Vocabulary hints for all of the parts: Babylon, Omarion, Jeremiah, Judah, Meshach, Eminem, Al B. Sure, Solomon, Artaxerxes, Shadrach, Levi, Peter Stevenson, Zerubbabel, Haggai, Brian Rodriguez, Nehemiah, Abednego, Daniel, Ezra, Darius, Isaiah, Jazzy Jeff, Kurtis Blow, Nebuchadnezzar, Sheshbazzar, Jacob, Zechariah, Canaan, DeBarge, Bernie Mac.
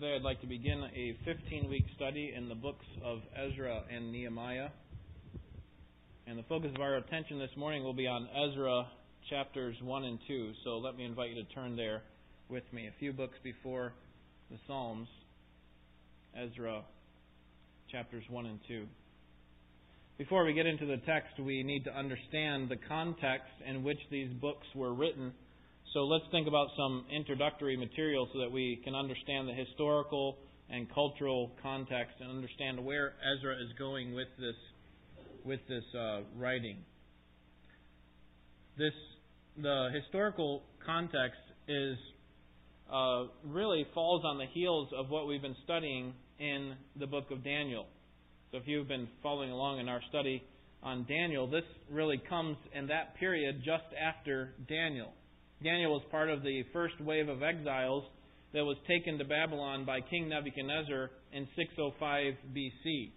Today I'd like to begin a 15-week study in the books of Ezra and Nehemiah. And the focus of our attention this morning will be on Ezra chapters 1 and 2. So let me invite you to turn there with me. A few books before the Psalms, Ezra chapters 1 and 2. Before we get into the text, we need to understand the context in which these books were written. So let's think about some introductory material so that we can understand the historical and cultural context and understand where Ezra is going with this writing. The historical context is really falls on the heels of what we've been studying in the book of Daniel. So if you've been following along in our study on Daniel, this really comes in that period just after Daniel. Daniel was part of the first wave of exiles that was taken to Babylon by King Nebuchadnezzar in 605 BC.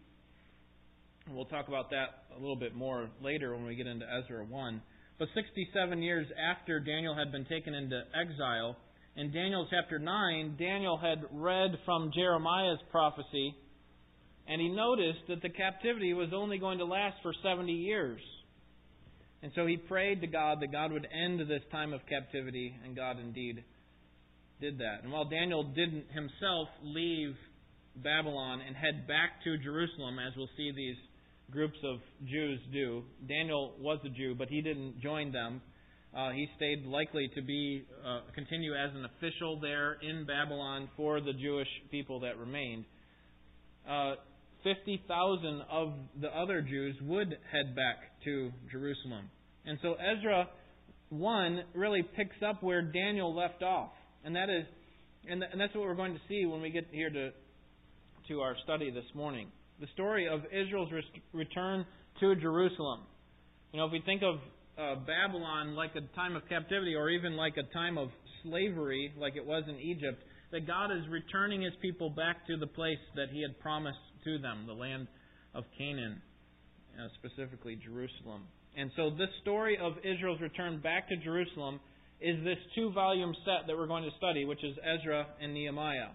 We'll talk about that a little bit more later when we get into Ezra 1. But 67 years after Daniel had been taken into exile, in Daniel chapter 9, Daniel had read from Jeremiah's prophecy, and he noticed that the captivity was only going to last for 70 years. And so he prayed to God that God would end this time of captivity, and God indeed did that. And while Daniel didn't himself leave Babylon and head back to Jerusalem, as we'll see these groups of Jews do, Daniel was a Jew, but he didn't join them. He stayed likely to continue as an official there in Babylon for the Jewish people that remained. 50,000 of the other Jews would head back to Jerusalem. And so Ezra 1 really picks up where Daniel left off. And that's what we're going to see when we get here to our study this morning. The story of Israel's return to Jerusalem. You know, if we think of Babylon like a time of captivity or even like a time of slavery like it was in Egypt, that God is returning His people back to the place that He had promised to them, the land of Canaan, specifically Jerusalem. And so this story of Israel's return back to Jerusalem is this two-volume set that we're going to study, which is Ezra and Nehemiah.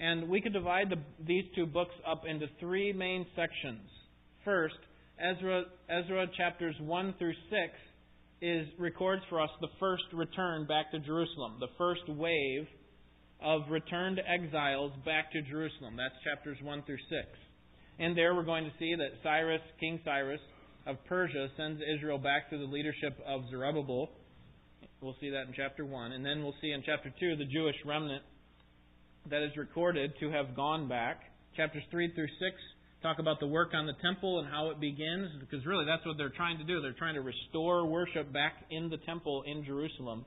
And we could divide these two books up into three main sections. First, Ezra chapters 1 through 6 records for us the first return back to Jerusalem, the first wave of returned exiles back to Jerusalem. That's chapters 1 through 6. And there we're going to see that King Cyrus of Persia sends Israel back through the leadership of Zerubbabel. We'll see that in chapter 1. And then we'll see in chapter 2 the Jewish remnant that is recorded to have gone back. Chapters 3 through 6 talk about the work on the temple and how it begins, because really that's what they're trying to do. They're trying to restore worship back in the temple in Jerusalem.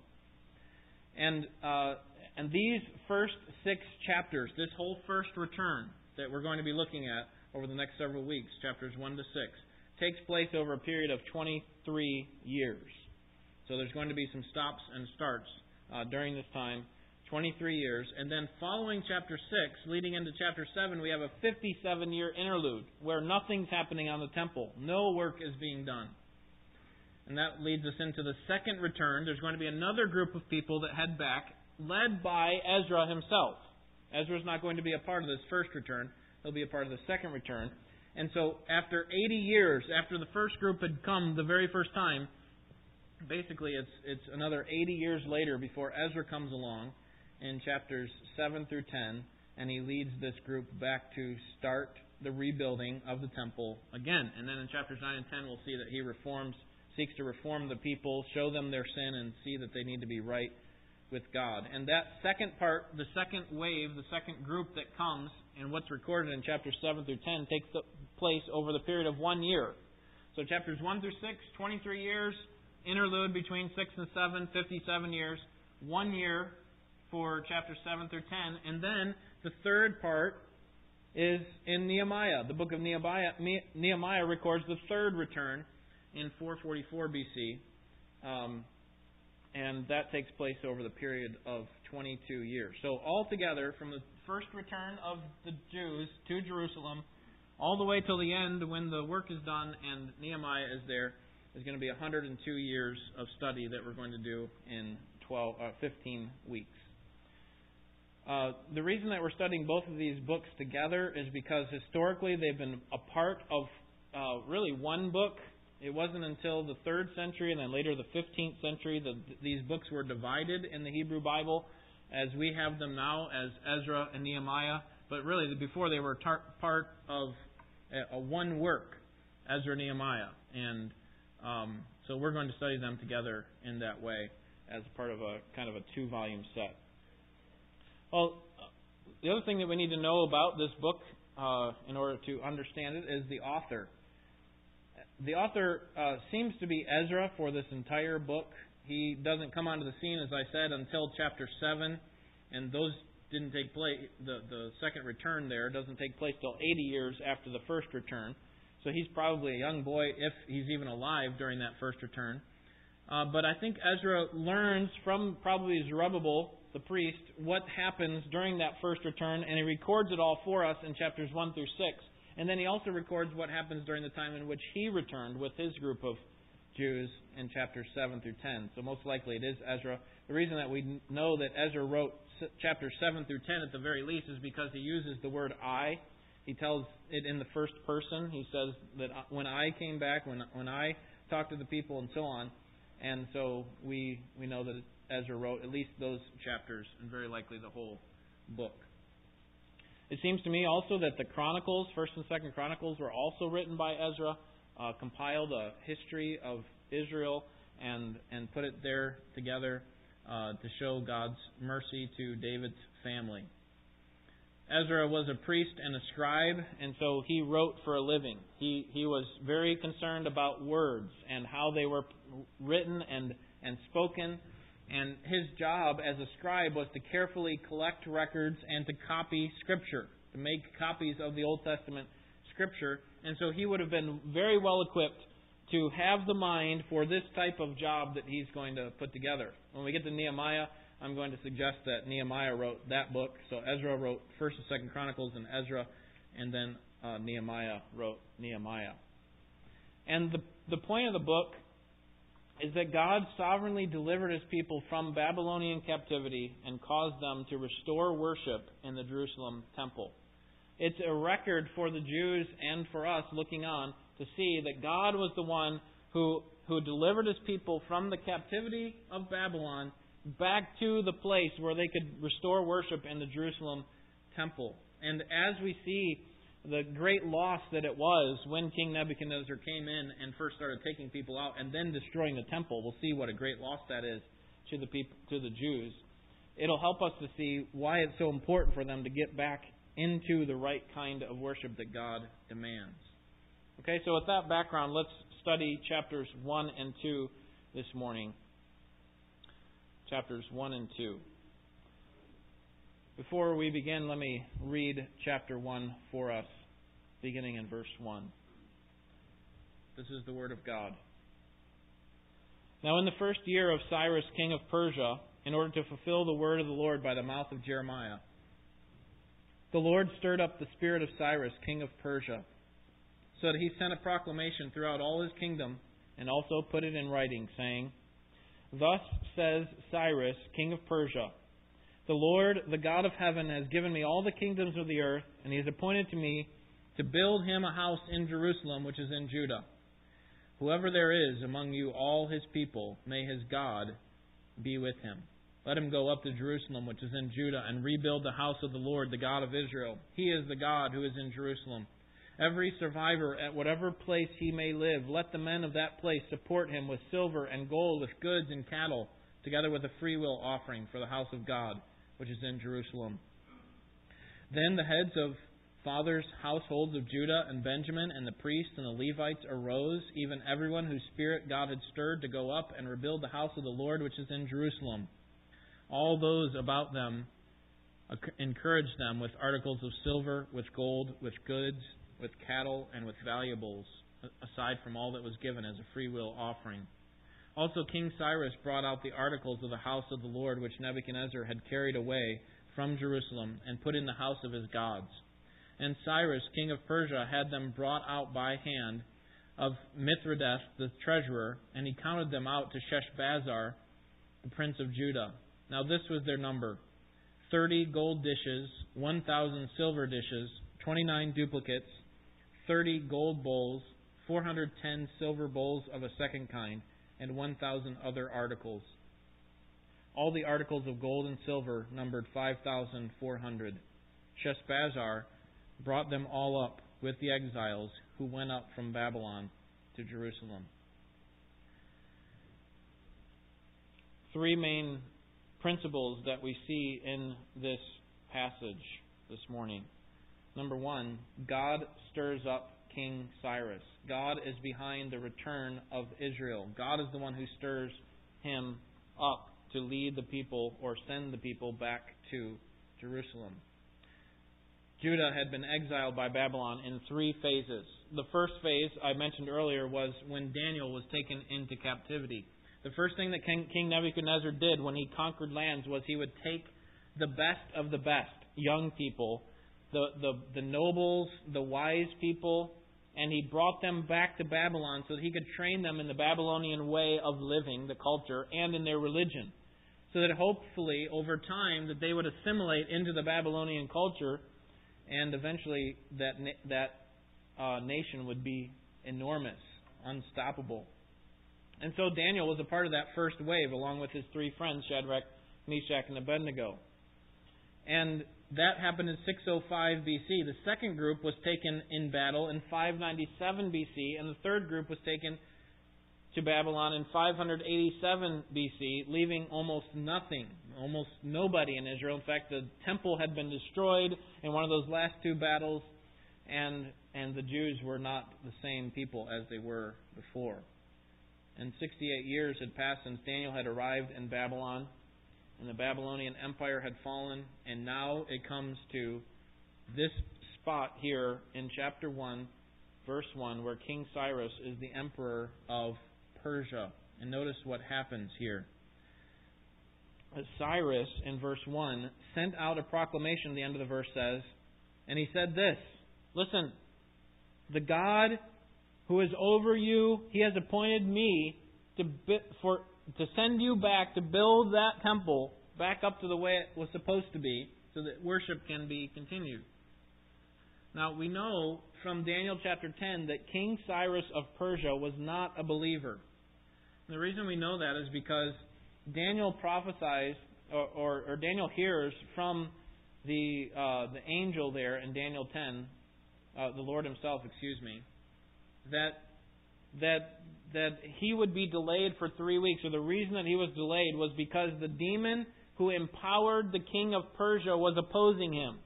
And these first six chapters, this whole first return that we're going to be looking at over the next several weeks, chapters 1 to 6, takes place over a period of 23 years. So there's going to be some stops and starts during this time, 23 years. And then following chapter 6, leading into chapter 7, we have a 57-year interlude where nothing's happening on the temple. No work is being done. And that leads us into the second return. There's going to be another group of people that head back, led by Ezra himself. Ezra's not going to be a part of this first return. He'll be a part of the second return. And so after 80 years, after the first group had come the very first time, basically it's another 80 years later before Ezra comes along in chapters 7 through 10, and he leads this group back to start the rebuilding of the temple again. And then in chapters 9 and 10, we'll see that he seeks to reform the people, show them their sin, and see that they need to be right with God. And that second part, the second wave, the second group that comes, and what's recorded in chapters 7 through 10 takes place over the period of 1 year. So chapters 1 through 6, 23 years, interlude between 6 and 7, 57 years, 1 year for chapters 7 through 10. And then the third part is in Nehemiah. The book of Nehemiah records the third return in 444 BC. And that takes place over the period of 22 years. So altogether, from the first return of the Jews to Jerusalem, all the way till the end when the work is done and Nehemiah is there, is going to be 102 years of study that we're going to do in 15 weeks. The reason that we're studying both of these books together is because historically they've been a part of really one book. It wasn't until the 3rd century and then later the 15th century that these books were divided in the Hebrew Bible as we have them now as Ezra and Nehemiah. But really before they were part of a one work, Ezra and Nehemiah. And so we're going to study them together in that way as part of a kind of a 2-volume set. Well, the other thing that we need to know about this book in order to understand it is the author. The author seems to be Ezra for this entire book. He doesn't come onto the scene, as I said, until chapter 7, and those didn't take place. The second return there doesn't take place till 80 years after the first return. So he's probably a young boy if he's even alive during that first return. But I think Ezra learns from probably Zerubbabel, the priest, what happens during that first return, and he records it all for us in chapters 1 through 6. And then he also records what happens during the time in which he returned with his group of Jews in chapters 7 through 10. So most likely it is Ezra. The reason that we know that Ezra wrote chapters 7 through 10 at the very least is because he uses the word I. He tells it in the first person. He says that when I came back, when I talked to the people and so on. And so we know that Ezra wrote at least those chapters and very likely the whole book. It seems to me also that the Chronicles, 1st and 2nd Chronicles, were also written by Ezra, compiled a history of Israel and put it there together to show God's mercy to David's family. Ezra was a priest and a scribe, and so he wrote for a living. He was very concerned about words and how they were written and spoken. And his job as a scribe was to carefully collect records and to copy Scripture, to make copies of the Old Testament Scripture. And so he would have been very well equipped to have the mind for this type of job that he's going to put together. When we get to Nehemiah, I'm going to suggest that Nehemiah wrote that book. So Ezra wrote 1st and 2nd Chronicles and Ezra, and then Nehemiah wrote Nehemiah. And the point of the book is that God sovereignly delivered His people from Babylonian captivity and caused them to restore worship in the Jerusalem temple. It's a record for the Jews and for us looking on to see that God was the one who delivered His people from the captivity of Babylon back to the place where they could restore worship in the Jerusalem temple. And as we see the great loss that it was when King Nebuchadnezzar came in and first started taking people out and then destroying the temple. We'll see what a great loss that is to the people, to the Jews. It'll help us to see why it's so important for them to get back into the right kind of worship that God demands. Okay, so with that background, let's study chapters 1 and 2 this morning. Chapters 1 and 2. Before we begin, let me read chapter 1 for us, beginning in verse 1. This is the word of God. Now in the first year of Cyrus, king of Persia, in order to fulfill the word of the Lord by the mouth of Jeremiah, the Lord stirred up the spirit of Cyrus, king of Persia, so that he sent a proclamation throughout all his kingdom, and also put it in writing, saying, Thus says Cyrus, king of Persia, The Lord, the God of heaven, has given me all the kingdoms of the earth, and He has appointed to me to build Him a house in Jerusalem, which is in Judah. Whoever there is among you, all His people, may His God be with Him. Let Him go up to Jerusalem, which is in Judah, and rebuild the house of the Lord, the God of Israel. He is the God who is in Jerusalem. Every survivor, at whatever place he may live, let the men of that place support him with silver and gold, with goods and cattle, together with a freewill offering for the house of God, which is in Jerusalem. Then the heads of fathers' households of Judah and Benjamin and the priests and the Levites arose, even everyone whose spirit God had stirred to go up and rebuild the house of the Lord which is in Jerusalem. All those about them encouraged them with articles of silver, with gold, with goods, with cattle, and with valuables, aside from all that was given as a freewill offering. Also King Cyrus brought out the articles of the house of the Lord which Nebuchadnezzar had carried away from Jerusalem and put in the house of his gods. And Cyrus, king of Persia, had them brought out by hand of Mithridath the treasurer, and he counted them out to Sheshbazzar, the prince of Judah. Now this was their number, 30 gold dishes, 1,000 silver dishes, 29 duplicates, 30 gold bowls, 410 silver bowls of a second kind, and 1,000 other articles. All the articles of gold and silver numbered 5,400. Sheshbazzar brought them all up with the exiles who went up from Babylon to Jerusalem. Three main principles that we see in this passage this morning. Number one, God stirs up King Cyrus. God is behind the return of Israel. God is the one who stirs him up to lead the people or send the people back to Jerusalem. Judah had been exiled by Babylon in three phases. The first phase I mentioned earlier was when Daniel was taken into captivity. The first thing that King Nebuchadnezzar did when he conquered lands was he would take the best of the best, young people, the nobles, the wise people, and he brought them back to Babylon so that he could train them in the Babylonian way of living, the culture, and in their religion. So that hopefully, over time, that they would assimilate into the Babylonian culture, and eventually that nation would be enormous, unstoppable. And so Daniel was a part of that first wave, along with his three friends, Shadrach, Meshach, and Abednego. And that happened in 605 BC. The second group was taken in battle in 597 BC, and the third group was taken to Babylon in 587 BC, leaving almost nothing, almost nobody in Israel. In fact, the temple had been destroyed in one of those last two battles, and the Jews were not the same people as they were before. And 68 years had passed since Daniel had arrived in Babylon, and the Babylonian Empire had fallen, and now it comes to this spot here in chapter 1, verse 1, where King Cyrus is the emperor of Persia. And notice what happens here. Cyrus, in verse 1, sent out a proclamation, the end of the verse says, and he said this, listen, the God who is over you, he has appointed me to send you back to build that temple back up to the way it was supposed to be so that worship can be continued. Now, we know from Daniel chapter 10 that King Cyrus of Persia was not a believer. And the reason we know that is because Daniel prophesies, or Daniel hears from the angel there in Daniel 10, the Lord himself, that he would be delayed for 3 weeks. So the reason that he was delayed was because the demon who empowered the king of Persia was opposing him.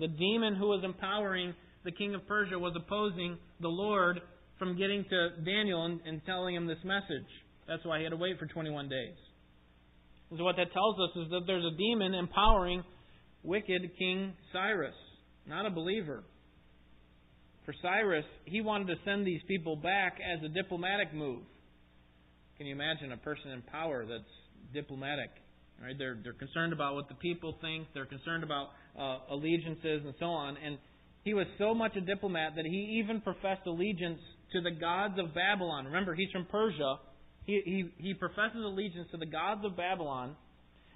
The demon who was empowering the king of Persia was opposing the Lord from getting to Daniel and telling him this message. That's why he had to wait for 21 days. And so what that tells us is that there's a demon empowering wicked King Cyrus, not a believer. For Cyrus, he wanted to send these people back as a diplomatic move. Can you imagine a person in power that's diplomatic? Right? They're concerned about what the people think. They're concerned about allegiances and so on. And he was so much a diplomat that he even professed allegiance to the gods of Babylon. Remember, he's from Persia. He professes allegiance to the gods of Babylon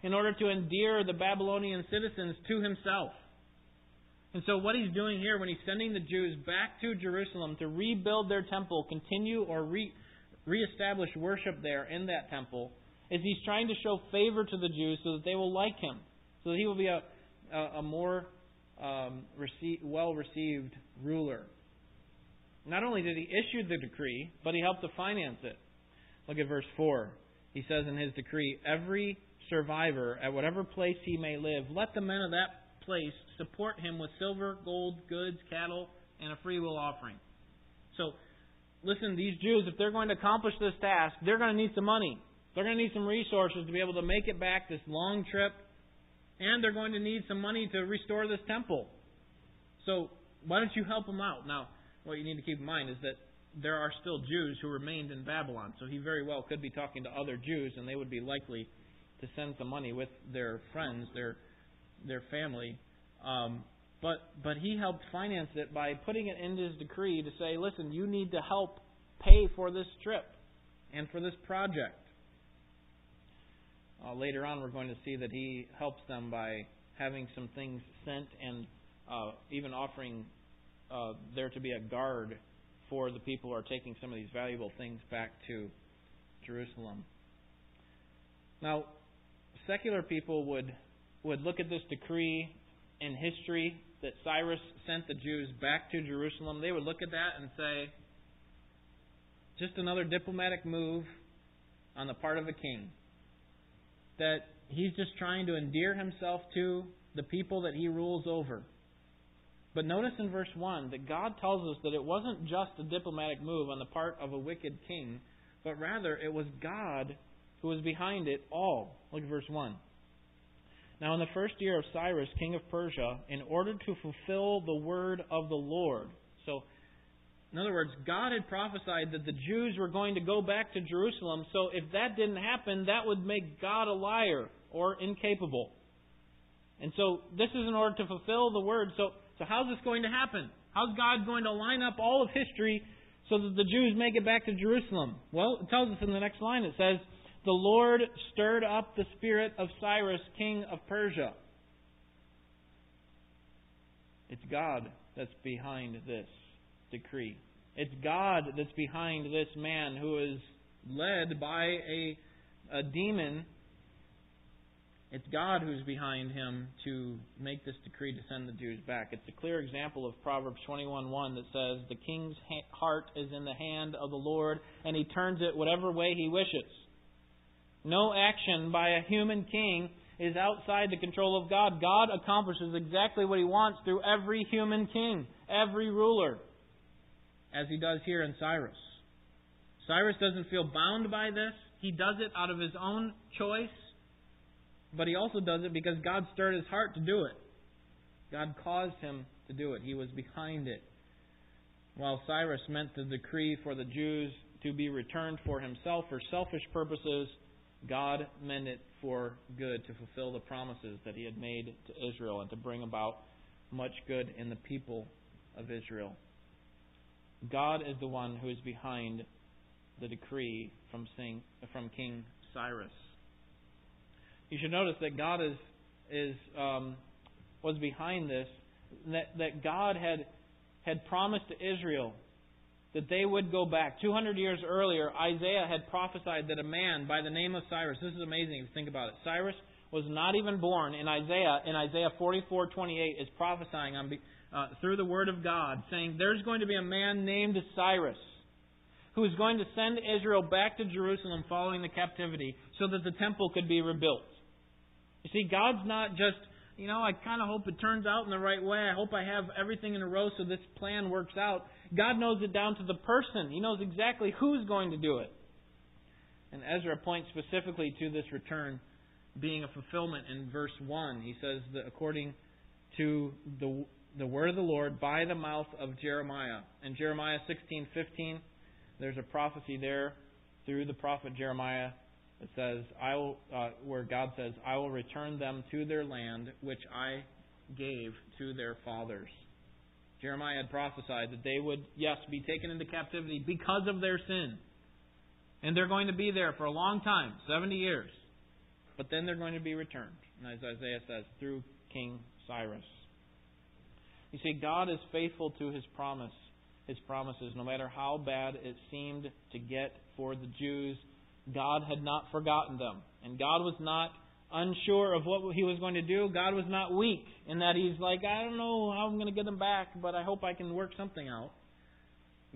in order to endear the Babylonian citizens to himself. And so what he's doing here when he's sending the Jews back to Jerusalem to rebuild their temple, continue or reestablish worship there in that temple, is he's trying to show favor to the Jews so that they will like him, so that he will be a more well-received ruler. Not only did he issue the decree, but he helped to finance it. Look at verse 4. He says in his decree, every survivor at whatever place he may live, let the men of that place support him with silver, gold, goods, cattle, and a freewill offering. So, listen, these Jews, if they're going to accomplish this task, they're going to need some money. They're going to need some resources to be able to make it back this long trip, and they're going to need some money to restore this temple. So, why don't you help them out? Now, what you need to keep in mind is that there are still Jews who remained in Babylon, so he very well could be talking to other Jews, and they would be likely to send some money with their friends, their family, but he helped finance it by putting it in his decree to say, listen, you need to help pay for this trip and for this project. Later on, we're going to see that he helps them by having some things sent and even offering there to be a guard for the people who are taking some of these valuable things back to Jerusalem. Now, secular people would look at this decree in history that Cyrus sent the Jews back to Jerusalem. They would look at that and say, just another diplomatic move on the part of a king. That he's just trying to endear himself to the people that he rules over. But notice in verse 1 that God tells us that it wasn't just a diplomatic move on the part of a wicked king, but rather it was God who was behind it all. Look at verse 1. Now in the first year of Cyrus, king of Persia, in order to fulfill the word of the Lord. So, in other words, God had prophesied that the Jews were going to go back to Jerusalem, so if that didn't happen, that would make God a liar or incapable. And so, this is in order to fulfill the word. So how's this going to happen? How's God going to line up all of history so that the Jews make it back to Jerusalem? Well, it tells us in the next line, it says, the Lord stirred up the spirit of Cyrus, king of Persia. It's God that's behind this decree. It's God that's behind this man who is led by a demon. It's God who's behind him to make this decree to send the Jews back. It's a clear example of Proverbs 21:1 that says, the king's heart is in the hand of the Lord, and he turns it whatever way he wishes. No action by a human king is outside the control of God. God accomplishes exactly what He wants through every human king, every ruler, as He does here in Cyrus. Cyrus doesn't feel bound by this. He does it out of his own choice, but he also does it because God stirred his heart to do it. God caused him to do it. He was behind it. While Cyrus meant the decree for the Jews to be returned for himself for selfish purposes, God meant it for good, to fulfill the promises that He had made to Israel and to bring about much good in the people of Israel. God is the one who is behind the decree from King Cyrus. You should notice that God was behind this, that God had promised to Israel that they would go back. 200 years earlier, Isaiah had prophesied that a man by the name of Cyrus, this is amazing if you think about it, Cyrus was not even born, and in Isaiah 44:28 is prophesying through the word of God, saying there's going to be a man named Cyrus who is going to send Israel back to Jerusalem following the captivity so that the temple could be rebuilt. You see, God's not just, I kind of hope it turns out in the right way. I hope I have everything in a row so this plan works out. God knows it down to the person. He knows exactly who's going to do it. And Ezra points specifically to this return being a fulfillment in verse 1. He says that according to the word of the Lord by the mouth of Jeremiah. In Jeremiah 16:15, there's a prophecy there through the prophet Jeremiah that says, where God says, I will return them to their land which I gave to their fathers. Jeremiah had prophesied that they would, yes, be taken into captivity because of their sin. And they're going to be there for a long time, 70 years. But then they're going to be returned. And as Isaiah says, through King Cyrus. You see, God is faithful to His promise, His promises, no matter how bad it seemed to get for the Jews. God had not forgotten them. And God was not unsure of what He was going to do. God was not weak in that He's like, I don't know how I'm going to get them back, but I hope I can work something out.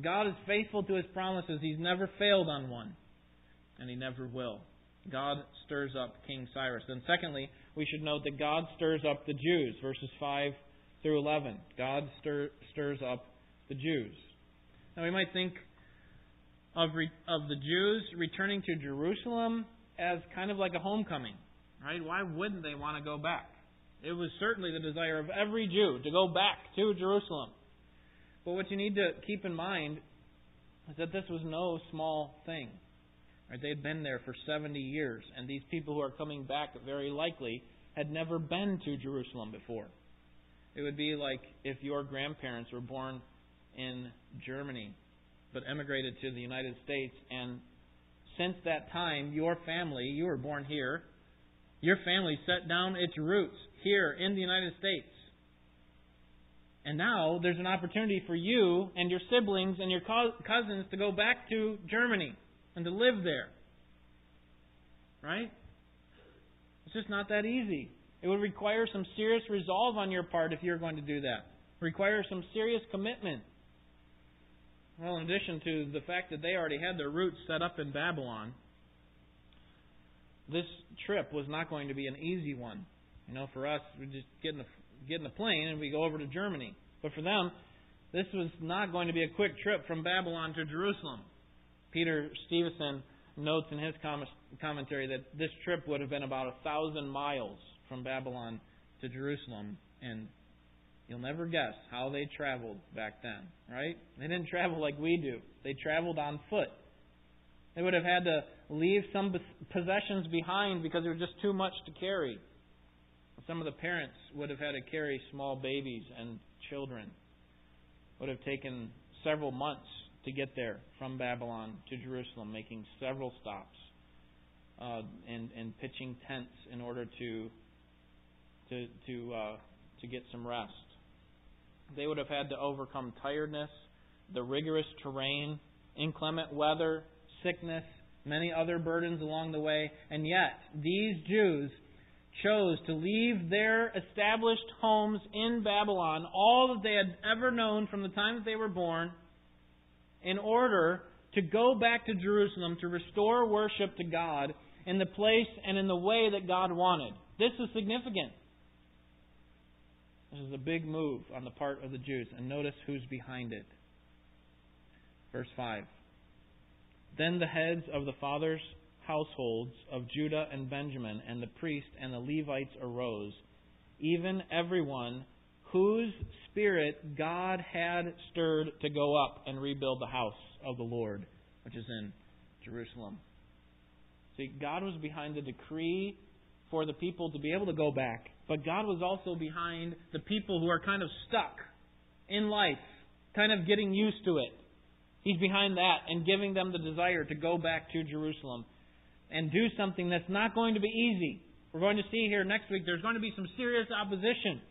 God is faithful to His promises. He's never failed on one, and He never will. God stirs up King Cyrus. Then secondly, we should note that God stirs up the Jews, verses 5 through 11. God stirs up the Jews. Now we might think of the Jews returning to Jerusalem as kind of like a homecoming. Right? Why wouldn't they want to go back? It was certainly the desire of every Jew to go back to Jerusalem. But what you need to keep in mind is that this was no small thing. Right? They had been there for 70 years, and these people who are coming back very likely had never been to Jerusalem before. It would be like if your grandparents were born in Germany but emigrated to the United States, and since that time, your family, you were born here, Your family set down its roots here in the United States. And now there's an opportunity for you and your siblings and your cousins to go back to Germany and to live there. Right? It's just not that easy. It would require some serious resolve on your part if you're going to do that. Require some serious commitment. Well, in addition to the fact that they already had their roots set up in Babylon, this trip was not going to be an easy one. You know, for us, we just get in a plane and we go over to Germany. But for them, this was not going to be a quick trip from Babylon to Jerusalem. Peter Stevenson notes in his commentary that this trip would have been about 1,000 miles from Babylon to Jerusalem. And you'll never guess how they traveled back then, right? They didn't travel like we do. They traveled on foot. They would have had to leave some possessions behind because it was just too much to carry. Some of the parents would have had to carry small babies and children. It would have taken several months to get there from Babylon to Jerusalem, making several stops and pitching tents in order to get some rest. They would have had to overcome tiredness, the rigorous terrain, inclement weather, sickness, many other burdens along the way. And yet, these Jews chose to leave their established homes in Babylon, all that they had ever known from the time that they were born, in order to go back to Jerusalem to restore worship to God in the place and in the way that God wanted. This is significant. This is a big move on the part of the Jews. And notice who's behind it. Verse 5. Then the heads of the fathers' households of Judah and Benjamin and the priests and the Levites arose, even everyone whose spirit God had stirred to go up and rebuild the house of the Lord, which is in Jerusalem. See, God was behind the decree for the people to be able to go back, but God was also behind the people who are kind of stuck in life, kind of getting used to it. He's behind that and giving them the desire to go back to Jerusalem and do something that's not going to be easy. We're going to see here next week there's going to be some serious opposition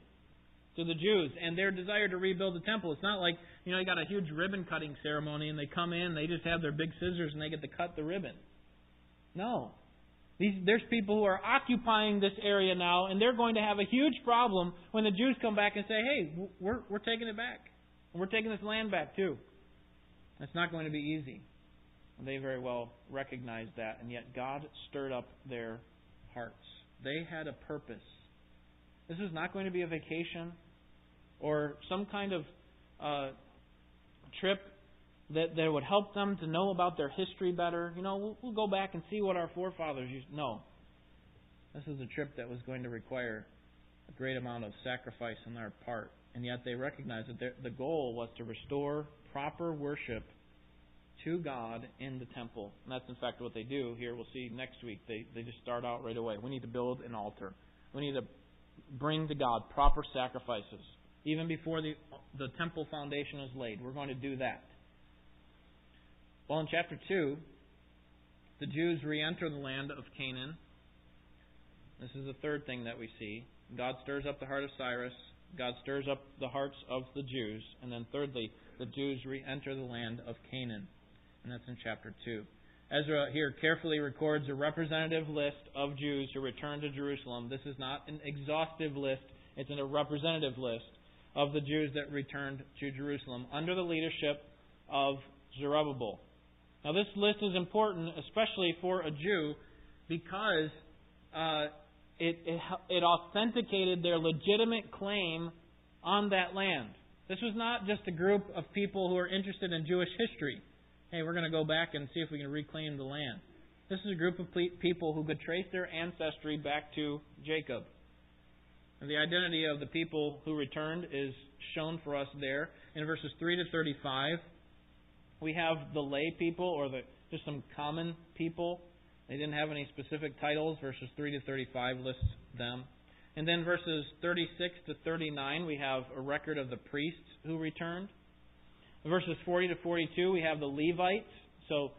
to the Jews and their desire to rebuild the temple. It's not like, you know, you got a huge ribbon cutting ceremony and they come in, they just have their big scissors and they get to cut the ribbon. No. There's people who are occupying this area now, and they're going to have a huge problem when the Jews come back and say, hey, we're taking it back. We're taking this land back too. It's not going to be easy. And they very well recognized that, and yet God stirred up their hearts. They had a purpose. This was not going to be a vacation or some kind of trip that would help them to know about their history better. You know, we'll go back and see what our forefathers used to know. This is a trip that was going to require a great amount of sacrifice on their part. And yet they recognized that the goal was to restore proper worship to God in the temple. And that's in fact what they do here. We'll see next week. They just start out right away. We need to build an altar. We need to bring to God proper sacrifices. Even before the temple foundation is laid, we're going to do that. Well, in chapter 2, the Jews re-enter the land of Canaan. This is the third thing that we see. God stirs up the heart of Cyrus. God stirs up the hearts of the Jews. And then thirdly, the Jews re-enter the land of Canaan. And that's in chapter 2. Ezra here carefully records a representative list of Jews who returned to Jerusalem. This is not an exhaustive list. It's a representative list of the Jews that returned to Jerusalem under the leadership of Zerubbabel. Now, this list is important, especially for a Jew, because it authenticated their legitimate claim on that land. This was not just a group of people who are interested in Jewish history. Hey, we're going to go back and see if we can reclaim the land. This is a group of people who could trace their ancestry back to Jacob. And the identity of the people who returned is shown for us there in verses 3 to 35. We have the lay people, or just some common people. They didn't have any specific titles. Verses 3 to 35 lists them. And then verses 36 to 39, we have a record of the priests who returned. Verses 40 to 42, we have the Levites. So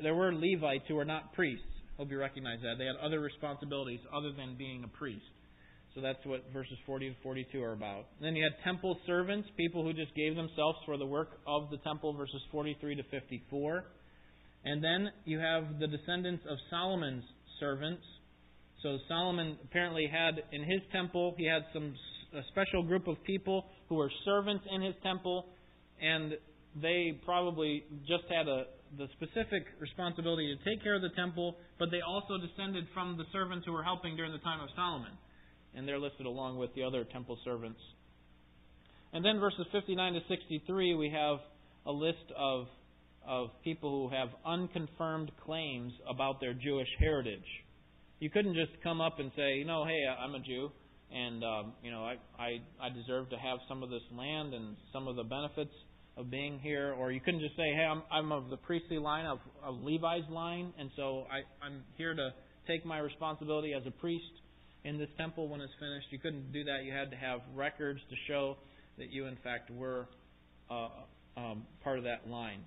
there were Levites who were not priests Hope you recognize that. They had other responsibilities other than being a priest. So that's what verses 40 to 42 are about. And then you had temple servants, people who just gave themselves for the work of the temple, verses 43 to 54. And then you have the descendants of Solomon's servants. So Solomon apparently had in his temple, he had a special group of people who were servants in his temple, and they probably just had the specific responsibility to take care of the temple, but they also descended from the servants who were helping during the time of Solomon. And they're listed along with the other temple servants. And then verses 59 to 63, we have a list of people who have unconfirmed claims about their Jewish heritage. You couldn't just come up and say, hey, I'm a Jew, and I deserve to have some of this land and some of the benefits of being here. Or you couldn't just say, hey, I'm of the priestly line, of Levi's line, and so I'm here to take my responsibility as a priest in this temple when it's finished. You couldn't do that. You had to have records to show that you, in fact, were part of that line.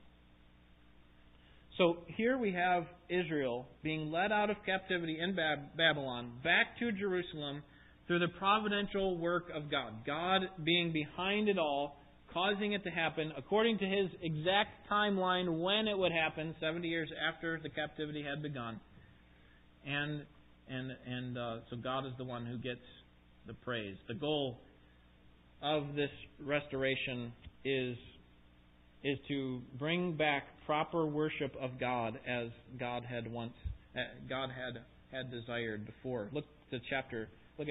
So here we have Israel being led out of captivity in Babylon back to Jerusalem through the providential work of God. God being behind it all, causing it to happen according to His exact timeline when it would happen, 70 years after the captivity had begun. So God is the one who gets the praise. The goal of this restoration is to bring back proper worship of God as God had desired before. Look at chapter 6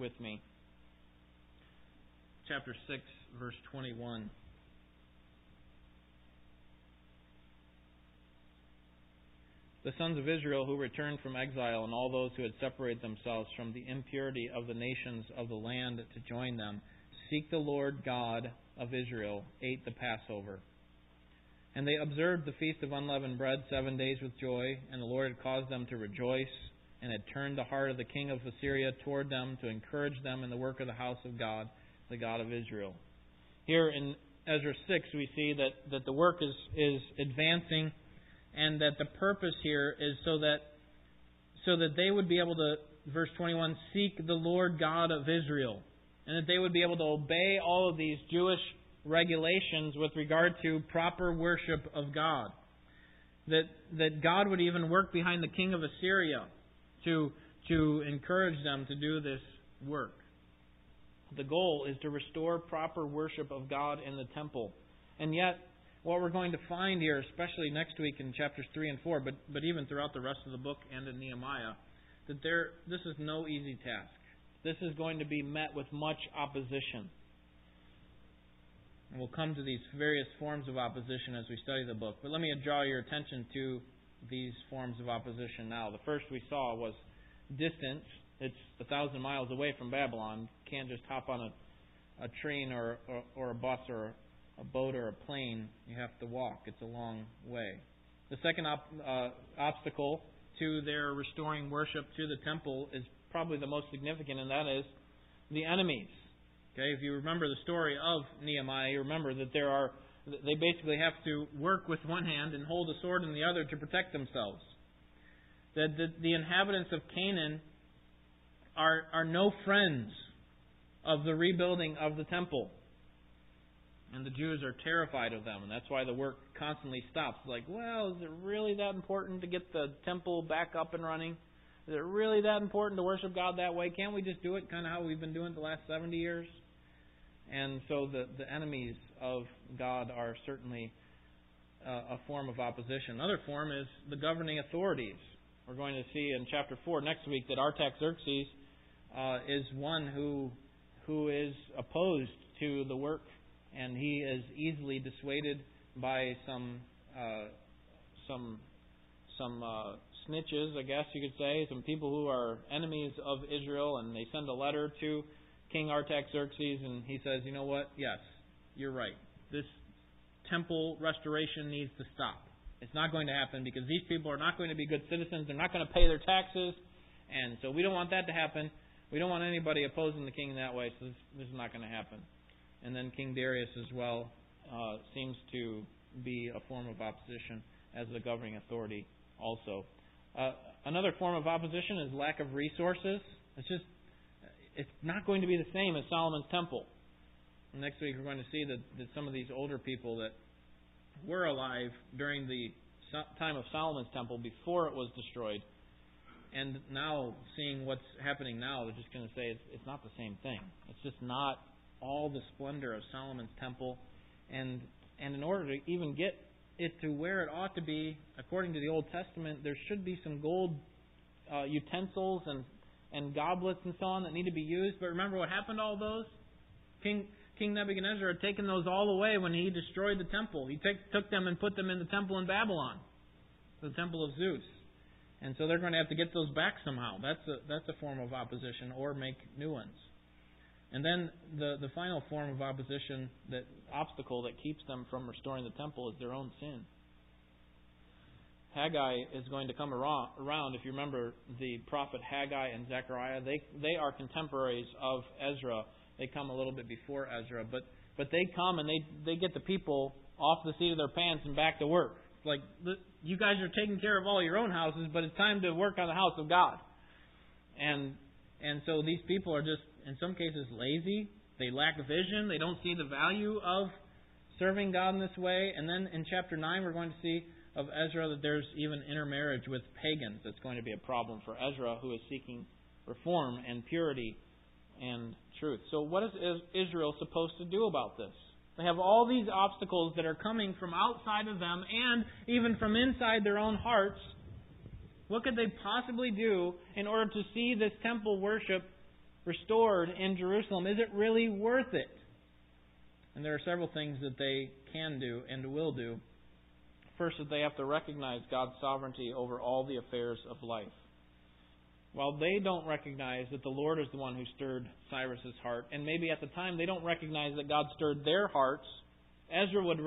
with me. Chapter 6, verse 21. The sons of Israel who returned from exile and all those who had separated themselves from the impurity of the nations of the land to join them, seek the Lord God of Israel, ate the Passover. And they observed the Feast of Unleavened Bread 7 days with joy, and the Lord had caused them to rejoice, and had turned the heart of the king of Assyria toward them to encourage them in the work of the house of God, the God of Israel. Here in Ezra 6 we see that the work is advancing, and that the purpose here is so that they would be able to, verse 21, seek the Lord God of Israel, and that they would be able to obey all of these Jewish regulations with regard to proper worship of God. That God would even work behind the king of Assyria to encourage them to do this work. The goal is to restore proper worship of God in the temple. And yet, what we're going to find here, especially next week in chapters 3 and 4, but even throughout the rest of the book and in Nehemiah, that this is no easy task. This is going to be met with much opposition. And we'll come to these various forms of opposition as we study the book. But let me draw your attention to these forms of opposition now. The first we saw was distance. It's 1,000 miles away from Babylon. You can't just hop on a train or a bus or a boat or a plane. You have to walk. It's a long way. The second obstacle to their restoring worship to the temple is probably the most significant, and that is the enemies. Okay, if you remember the story of Nehemiah, you remember that they basically have to work with one hand and hold a sword in the other to protect themselves. That the inhabitants of Canaan are no friends of the rebuilding of the temple. And the Jews are terrified of them, and that's why the work constantly stops. Like, well, is it really that important to get the temple back up and running? Is it really that important to worship God that way? Can't we just do it kind of how we've been doing it the last 70 years? And so the enemies of God are certainly a form of opposition. Another form is the governing authorities. We're going to see in chapter 4 next week that Artaxerxes is one who is opposed to the work, and he is easily dissuaded by some snitches, I guess you could say, some people who are enemies of Israel, and they send a letter to King Artaxerxes, and he says, you know what, yes, you're right. This temple restoration needs to stop. It's not going to happen because these people are not going to be good citizens. They're not going to pay their taxes, and so we don't want that to happen. We don't want anybody opposing the king that way, so this is not going to happen. And then King Darius as well seems to be a form of opposition as the governing authority also. Another form of opposition is lack of resources. It's not going to be the same as Solomon's temple. Next week we're going to see that some of these older people that were alive during the time of Solomon's temple before it was destroyed, and now seeing what's happening now, they're just going to say it's not the same thing. It's just not all the splendor of Solomon's temple. And in order to even get it to where it ought to be, according to the Old Testament, there should be some gold utensils and goblets and so on that need to be used. But remember what happened to all those? King Nebuchadnezzar had taken those all away when he destroyed the temple. He took them and put them in the temple in Babylon, the temple of Zeus. And so they're going to have to get those back somehow. That's a form of opposition, or make new ones. And then the final form of opposition, that obstacle that keeps them from restoring the temple, is their own sin. Haggai is going to come around. If you remember the prophet Haggai and Zechariah, they are contemporaries of Ezra. They come a little bit before Ezra, but they come and they get the people off the seat of their pants and back to work. It's like, you guys are taking care of all your own houses, but it's time to work on the house of God. And so these people are just, in some cases, lazy. They lack vision. They don't see the value of serving God in this way. And then in chapter 9, we're going to see of Ezra that there's even intermarriage with pagans. That's going to be a problem for Ezra, who is seeking reform and purity and truth. So what is Israel supposed to do about this? They have all these obstacles that are coming from outside of them and even from inside their own hearts. What could they possibly do in order to see this temple worship restored in Jerusalem? Is it really worth it? And there are several things that they can do and will do. First, that they have to recognize God's sovereignty over all the affairs of life. While they don't recognize that the Lord is the one who stirred Cyrus's heart, and maybe at the time they don't recognize that God stirred their hearts, Ezra would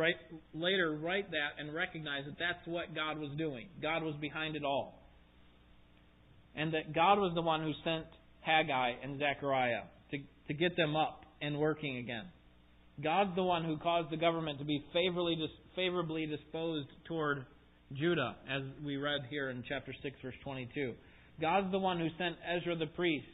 later write that and recognize that that's what God was doing. God was behind it all. And that God was the one who sent Haggai and Zechariah to get them up and working again. God's the one who caused the government to be favorably disposed toward Judah, as we read here in chapter 6, verse 22. God's the one who sent Ezra the priest.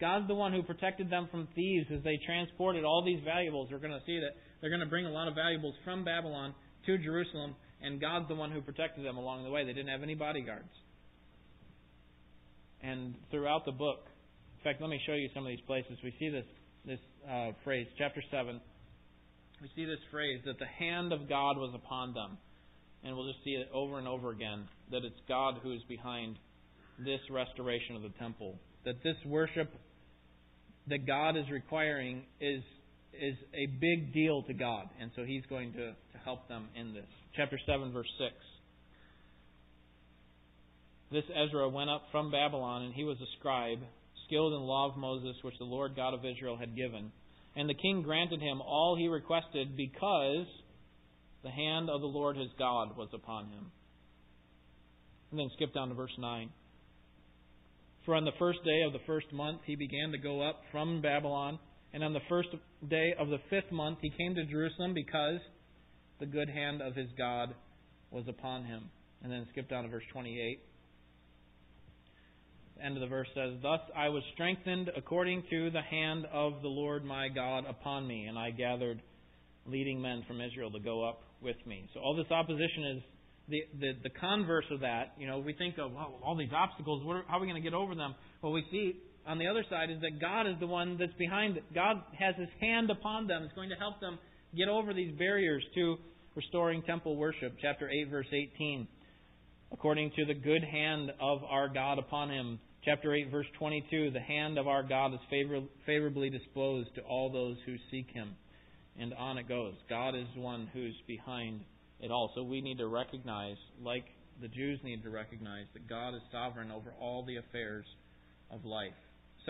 God's the one who protected them from thieves as they transported all these valuables. We're going to see that they're going to bring a lot of valuables from Babylon to Jerusalem, and God's the one who protected them along the way. They didn't have any bodyguards. And throughout the book, in fact, let me show you some of these places. We see this phrase, chapter 7. We see this phrase that the hand of God was upon them. And we'll just see it over and over again, that it's God who is behind this restoration of the temple. That this worship that God is requiring is a big deal to God. And so He's going to help them in this. Chapter 7, verse 6. This Ezra went up from Babylon, and he was a scribe, skilled in the law of Moses, which the Lord God of Israel had given. And the king granted him all he requested, because the hand of the Lord his God was upon him. And then skip down to verse 9. For on the first day of the first month he began to go up from Babylon, and on the first day of the fifth month he came to Jerusalem, because the good hand of his God was upon him. And then skip down to verse 28. The end of the verse says, Thus I was strengthened according to the hand of the Lord my God upon me, and I gathered leading men from Israel to go up with me. So all this opposition is the converse of that. You know, we think of, well, all these obstacles, how are we going to get over them? Well, we see on the other side is that God is the one that's behind it. God has His hand upon them. It's going to help them get over these barriers to restoring temple worship. Chapter 8, verse 18. According to the good hand of our God upon him. Chapter 8, verse 22. The hand of our God is favorably disposed to all those who seek Him. And on it goes. God is the one who's behind it all. So we need to recognize, like the Jews need to recognize, that God is sovereign over all the affairs of life.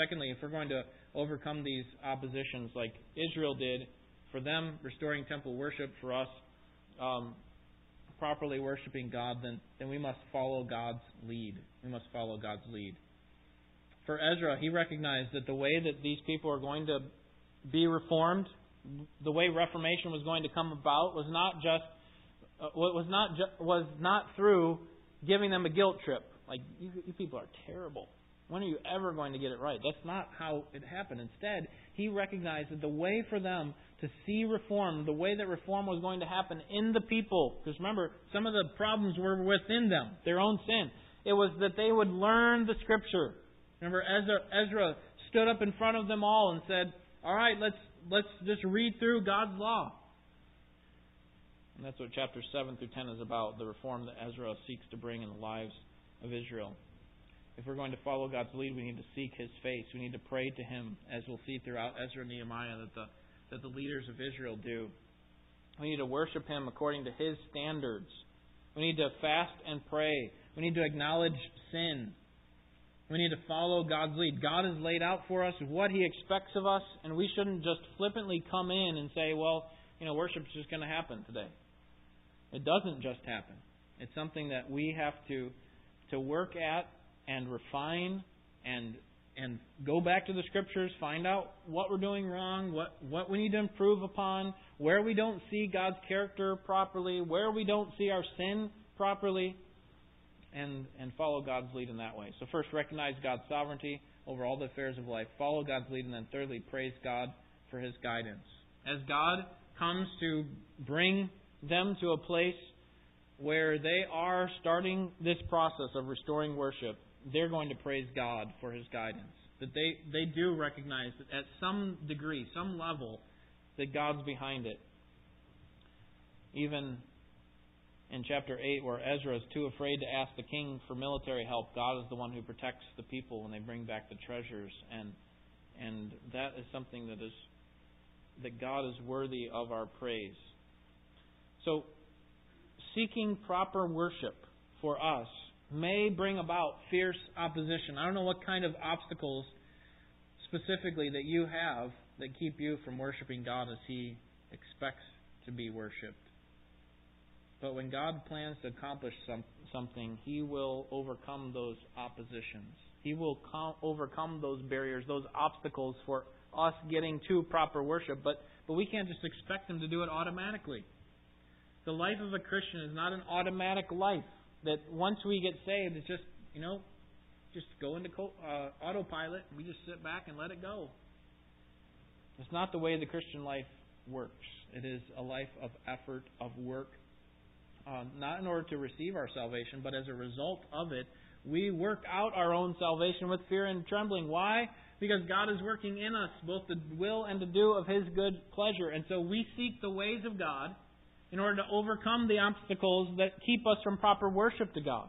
Secondly, if we're going to overcome these oppositions like Israel did, for them restoring temple worship, for us properly worshiping God, then we must follow God's lead. We must follow God's lead. For Ezra, he recognized that the way that these people are going to be reformed, the way Reformation was going to come about, was not through giving them a guilt trip Like, you people are terrible. When are you ever going to get it right? That's not how it happened. Instead, he recognized that the way for them to see reform, the way that reform was going to happen in the people, because remember, some of the problems were within them, their own sin. It was that they would learn the Scripture. Remember, Ezra stood up in front of them all and said, all right, let's just read through God's law. And that's what chapters 7 through 10 is about, the reform that Ezra seeks to bring in the lives of Israel. If we're going to follow God's lead, we need to seek His face. We need to pray to Him, as we'll see throughout Ezra and Nehemiah that the leaders of Israel do. We need to worship Him according to His standards. We need to fast and pray. We need to acknowledge sin. We need to follow God's lead. God has laid out for us what He expects of us, and we shouldn't just flippantly come in and say, well, worship's just going to happen today. It doesn't just happen. It's something that we have to work at and refine and go back to the Scriptures, find out what we're doing wrong, what we need to improve upon, where we don't see God's character properly, where we don't see our sin properly, and follow God's lead in that way. So first, recognize God's sovereignty over all the affairs of life. Follow God's lead, and then thirdly, praise God for His guidance. As God comes to bring them to a place where they are starting this process of restoring worship, they're going to praise God for His guidance. That they do recognize that at some degree, some level, that God's behind it. Even in chapter 8, where Ezra is too afraid to ask the king for military help, God is the one who protects the people when they bring back the treasures. And that is something that God is worthy of our praise. So, seeking proper worship for us may bring about fierce opposition. I don't know what kind of obstacles specifically that you have that keep you from worshiping God as He expects to be worshipped. But when God plans to accomplish something, He will overcome those oppositions. He will overcome those barriers, those obstacles for us getting to proper worship. But we can't just expect Him to do it automatically. The life of a Christian is not an automatic life that once we get saved, it's just go into autopilot. We just sit back and let it go. It's not the way the Christian life works. It is a life of effort, of work, not in order to receive our salvation, but as a result of it, we work out our own salvation with fear and trembling. Why? Because God is working in us both the will and the do of His good pleasure. And so we seek the ways of God in order to overcome the obstacles that keep us from proper worship to God.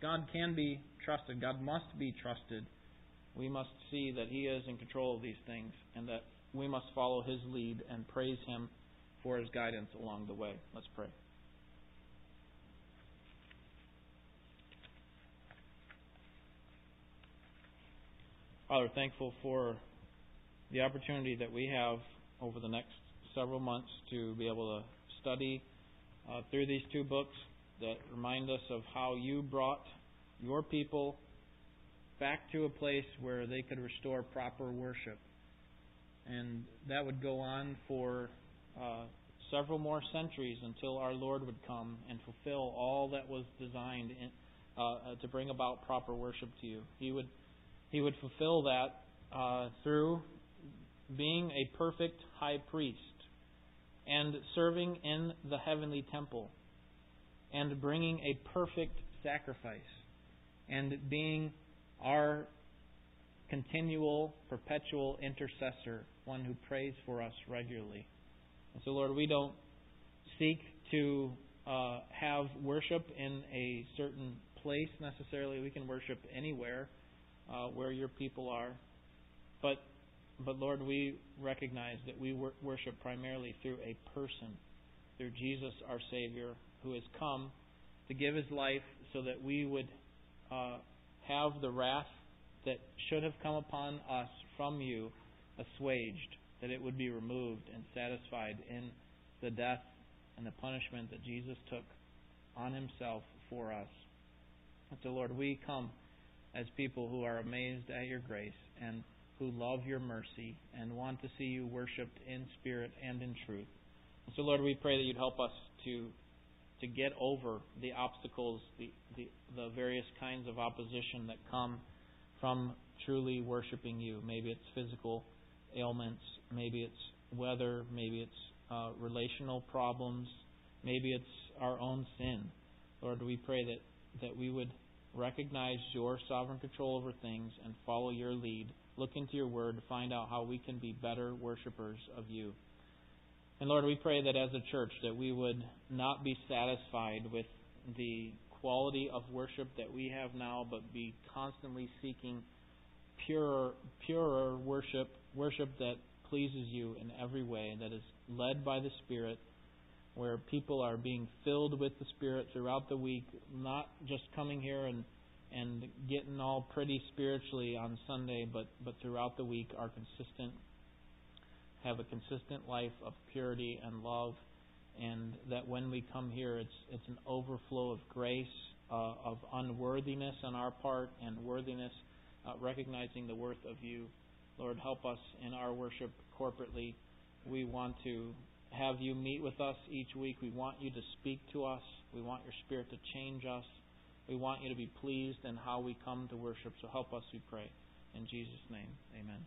God can be trusted. God must be trusted. We must see that He is in control of these things and that we must follow His lead and praise Him for His guidance along the way. Let's pray. Father, thankful for the opportunity that we have over the next several months to be able to study through these two books that remind us of how You brought Your people back to a place where they could restore proper worship. And that would go on for several more centuries until our Lord would come and fulfill all that was designed to bring about proper worship to You. He would fulfill that through being a perfect high priest, and serving in the heavenly temple, and bringing a perfect sacrifice, and being our continual, perpetual intercessor, one who prays for us regularly. And so, Lord, we don't seek to have worship in a certain place necessarily. We can worship anywhere where Your people are. But Lord, we recognize that we worship primarily through a person, through Jesus our Savior, who has come to give His life so that we would have the wrath that should have come upon us from You assuaged, that it would be removed and satisfied in the death and the punishment that Jesus took on Himself for us. And so, Lord, we come as people who are amazed at Your grace and who love Your mercy and want to see You worshipped in spirit and in truth. And so, Lord, we pray that You'd help us to to get over the obstacles, the various kinds of opposition that come from truly worshiping you. Maybe it's physical ailments, maybe it's weather, maybe it's relational problems, maybe it's our own sin. Lord, we pray that we would recognize your sovereign control over things and follow your lead. Look into your word to find out how we can be better worshipers of you. And Lord, we pray that as a church that we would not be satisfied with the quality of worship that we have now, but be constantly seeking purer worship that pleases you in every way, that is led by the Spirit, where people are being filled with the Spirit throughout the week, not just coming here and getting all pretty spiritually on Sunday, but throughout the week are consistent, have a consistent life of purity and love, and that when we come here, it's an overflow of grace, of unworthiness on our part, and worthiness, recognizing the worth of you. Lord, help us in our worship corporately. We want to have you meet with us each week. We want you to speak to us. We want your Spirit to change us. We want you to be pleased in how we come to worship. So help us, we pray. In Jesus' name, amen.